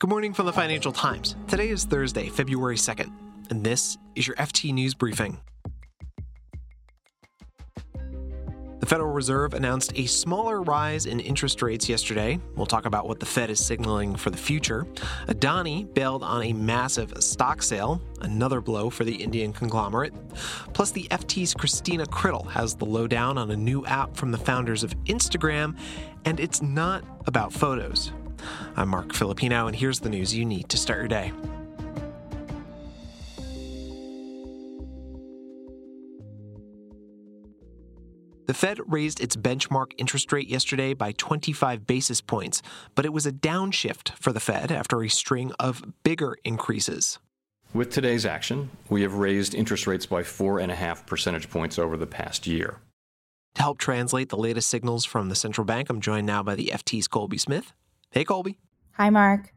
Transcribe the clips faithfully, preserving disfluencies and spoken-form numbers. Good morning from the Financial Times. Today is Thursday, February second, and this is your F T News Briefing. The Federal Reserve announced a smaller rise in interest rates yesterday. We'll talk about what the Fed is signaling for the future. Adani bailed on a massive stock sale, another blow for the Indian conglomerate. Plus, the F T's Christina Criddle has the lowdown on a new app from the founders of Instagram, and it's not about photos. I'm Mark Filipino, and here's the news you need to start your day. The Fed raised its benchmark interest rate yesterday by twenty-five basis points, but it was a downshift for the Fed after a string of bigger increases. With today's action, we have raised interest rates by four and a half percentage points over the past year. To help translate the latest signals from the central bank, I'm joined now by the F T's Colby Smith. Hey, Colby. Hi, Mark.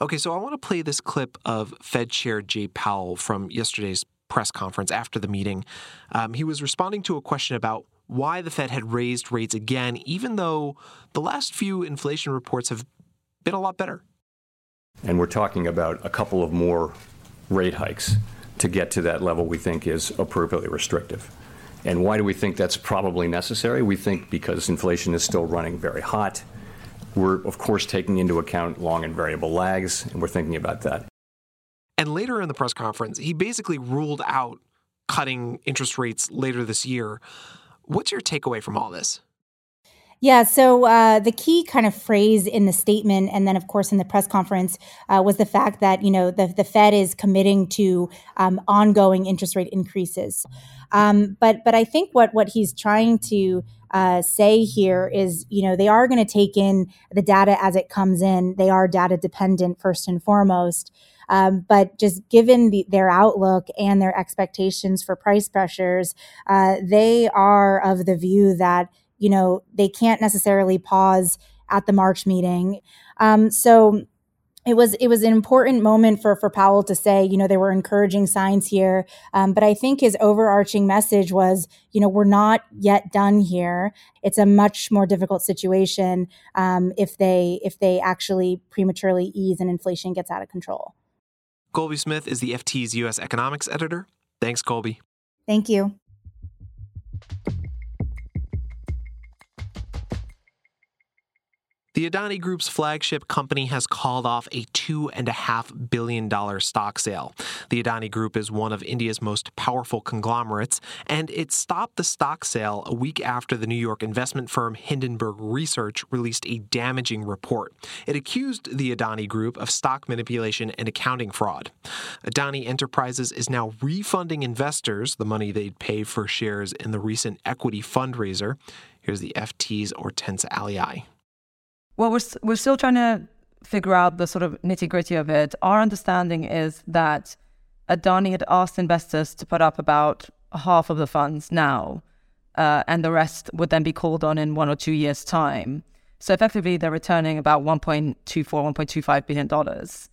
Okay, so I want to play this clip of Fed Chair Jay Powell from yesterday's press conference after the meeting. Um, he was responding to a question about why the Fed had raised rates again, even though the last few inflation reports have been a lot better. And we're talking about a couple of more rate hikes to get to that level we think is appropriately restrictive. And why do we think that's probably necessary? We think because inflation is still running very hot. We're, of course, taking into account long and variable lags, and we're thinking about that. And later in the press conference, he basically ruled out cutting interest rates later this year. What's your takeaway from all this? Yeah, so uh, the key kind of phrase in the statement and then, of course, in the press conference uh, was the fact that, you know, the, the Fed is committing to um, ongoing interest rate increases. Um, but but I think what, what he's trying to Uh, say here is, you know, they are going to take in the data as it comes in. They are data dependent first and foremost. Um, but just given the, their outlook and their expectations for price pressures, uh, they are of the view that, you know, they can't necessarily pause at the March meeting. Um, so It was it was an important moment for, for Powell to say, you know, there were encouraging signs here. Um, but I think his overarching message was, you know, we're not yet done here. It's a much more difficult situation um, if they if they actually prematurely ease and inflation gets out of control. Colby Smith is the F T's U S economics editor. Thanks, Colby. Thank you. The Adani Group's flagship company has called off a two point five billion dollars stock sale. The Adani Group is one of India's most powerful conglomerates, and it stopped the stock sale a week after the New York investment firm Hindenburg Research released a damaging report. It accused the Adani Group of stock manipulation and accounting fraud. Adani Enterprises is now refunding investors the money they'd pay for shares in the recent equity fundraiser. Here's the F T's Hortense Aliyei. Well, we're, we're still trying to figure out the sort of nitty-gritty of it. Our understanding is that Adani had asked investors to put up about half of the funds now, uh, and the rest would then be called on in one or two years' time. So effectively, they're returning about one point two four, one point two five billion dollars.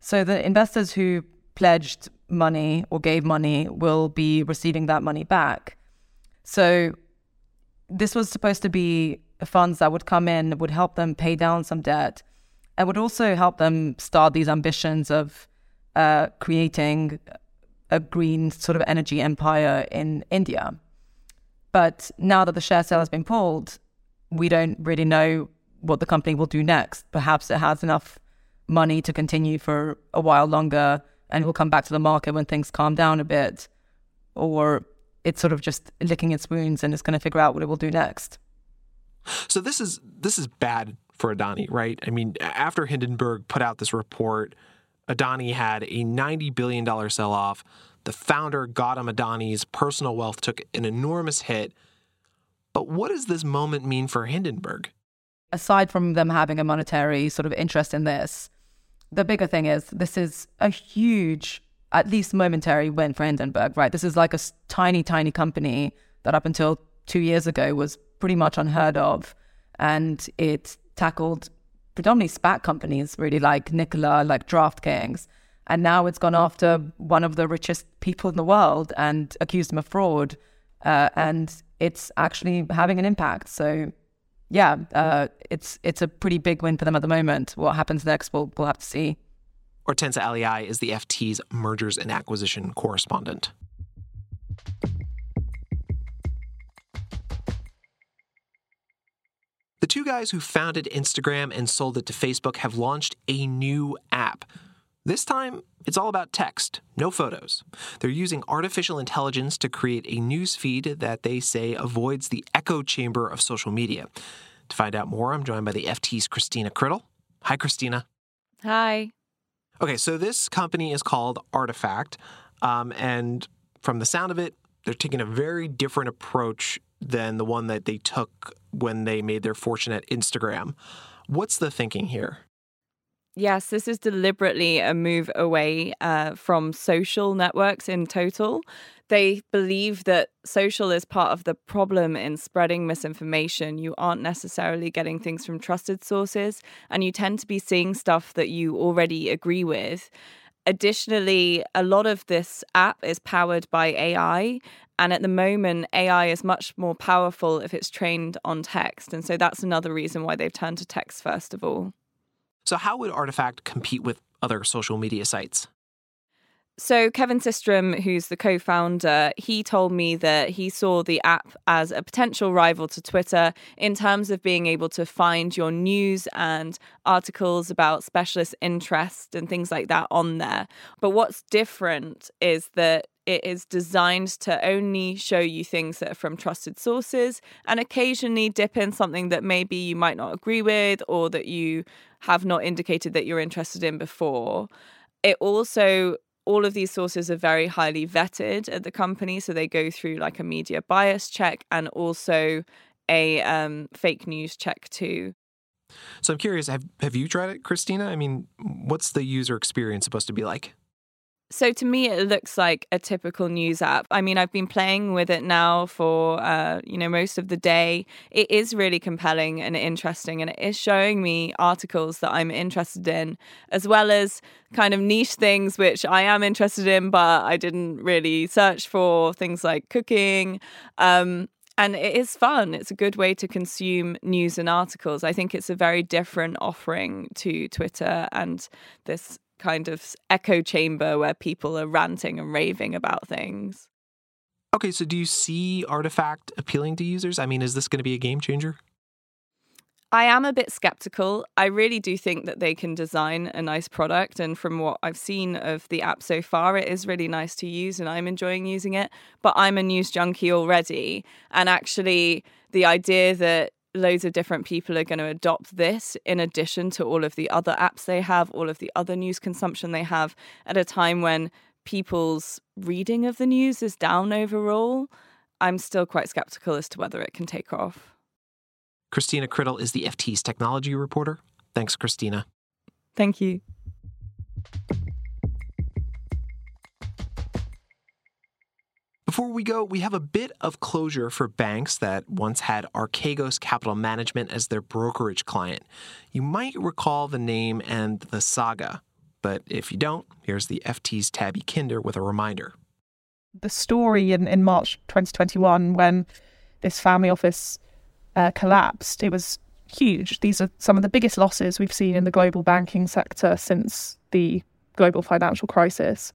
So the investors who pledged money or gave money will be receiving that money back. So this was supposed to be funds that would come in, would help them pay down some debt, and would also help them start these ambitions of uh, creating a green sort of energy empire in India. But now that the share sale has been pulled, we don't really know what the company will do next. Perhaps it has enough money to continue for a while longer, and it will come back to the market when things calm down a bit, or it's sort of just licking its wounds and it's going to figure out what it will do next. So this is this is bad for Adani, right? I mean, after Hindenburg put out this report, Adani had a ninety billion dollars sell-off. The founder, Gautam Adani's personal wealth took an enormous hit. But what does this moment mean for Hindenburg? Aside from them having a monetary sort of interest in this, the bigger thing is this is a huge, at least momentary win for Hindenburg, right? This is like a tiny, tiny company that up until two years ago was pretty much unheard of, and it tackled predominantly SPAC companies, really, like Nikola, like DraftKings, and now it's gone after one of the richest people in the world and accused him of fraud, uh, and it's actually having an impact. So yeah, uh, it's it's a pretty big win for them at the moment. What happens next, we'll, we'll have to see. Hortense Aliyei is the F T's mergers and acquisition correspondent. The two guys who founded Instagram and sold it to Facebook have launched a new app. This time, it's all about text, no photos. They're using artificial intelligence to create a news feed that they say avoids the echo chamber of social media. To find out more, I'm joined by the F T's Christina Criddle. Hi, Christina. Hi. Okay, so this company is called Artifact, um, and from the sound of it, they're taking a very different approach than the one that they took when they made their fortune at Instagram. What's the thinking here? Yes, this is deliberately a move away uh, from social networks in total. They believe that social is part of the problem in spreading misinformation. You aren't necessarily getting things from trusted sources, and you tend to be seeing stuff that you already agree with. Additionally, a lot of this app is powered by A I, and at the moment, A I is much more powerful if it's trained on text, and so that's another reason why they've turned to text first of all. So how would Artifact compete with other social media sites? So Kevin Systrom, who's the co-founder, he told me that he saw the app as a potential rival to Twitter in terms of being able to find your news and articles about specialist interests and things like that on there. But what's different is that it is designed to only show you things that are from trusted sources and occasionally dip in something that maybe you might not agree with or that you have not indicated that you're interested in before. It also... All of these sources are very highly vetted at the company, so they go through like a media bias check and also a um, fake news check too. So I'm curious, have have you tried it, Christina? I mean, what's the user experience supposed to be like? So to me, it looks like a typical news app. I mean, I've been playing with it now for, uh, you know, most of the day. It is really compelling and interesting, and it is showing me articles that I'm interested in, as well as kind of niche things which I am interested in, but I didn't really search for, things like cooking. Um, and it is fun. It's a good way to consume news and articles. I think it's a very different offering to Twitter and this kind of echo chamber where people are ranting and raving about things. Okay, so do you see Artifact appealing to users? I mean, is this going to be a game changer? I am a bit skeptical. I really do think that they can design a nice product. And from what I've seen of the app so far, it is really nice to use and I'm enjoying using it. But I'm a news junkie already. And actually, the idea that loads of different people are going to adopt this in addition to all of the other apps they have, all of the other news consumption they have at a time when people's reading of the news is down overall, I'm still quite skeptical as to whether it can take off. Christina Criddle is the F T's technology reporter. Thanks, Christina. Thank you. Before we go, we have a bit of closure for banks that once had Archegos Capital Management as their brokerage client. You might recall the name and the saga, but if you don't, here's the F T's Tabby Kinder with a reminder. The story in, in March twenty twenty-one when this family office uh, collapsed, it was huge. These are some of the biggest losses we've seen in the global banking sector since the global financial crisis.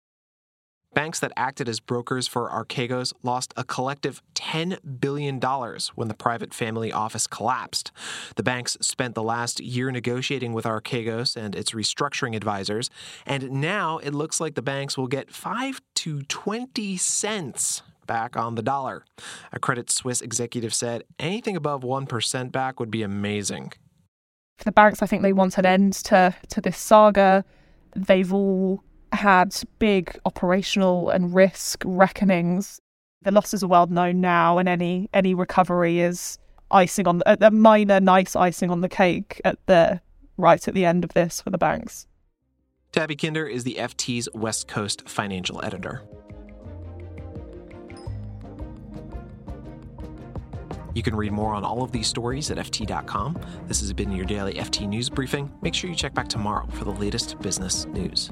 Banks that acted as brokers for Archegos lost a collective ten billion dollars when the private family office collapsed. The banks spent the last year negotiating with Archegos and its restructuring advisors, and now it looks like the banks will get five to twenty cents back on the dollar. A Credit Suisse executive said anything above one percent back would be amazing. For the banks, I think they want an end to, to this saga. They've all had big operational and risk reckonings. The losses are well known now, and any any recovery is icing on the, a minor nice icing on the cake at the right at the end of this for the banks. Tabby Kinder is the F T's West Coast financial editor. You can read more on all of these stories at F T dot com. This has been your daily F T News Briefing. Make sure you check back tomorrow for the latest business news.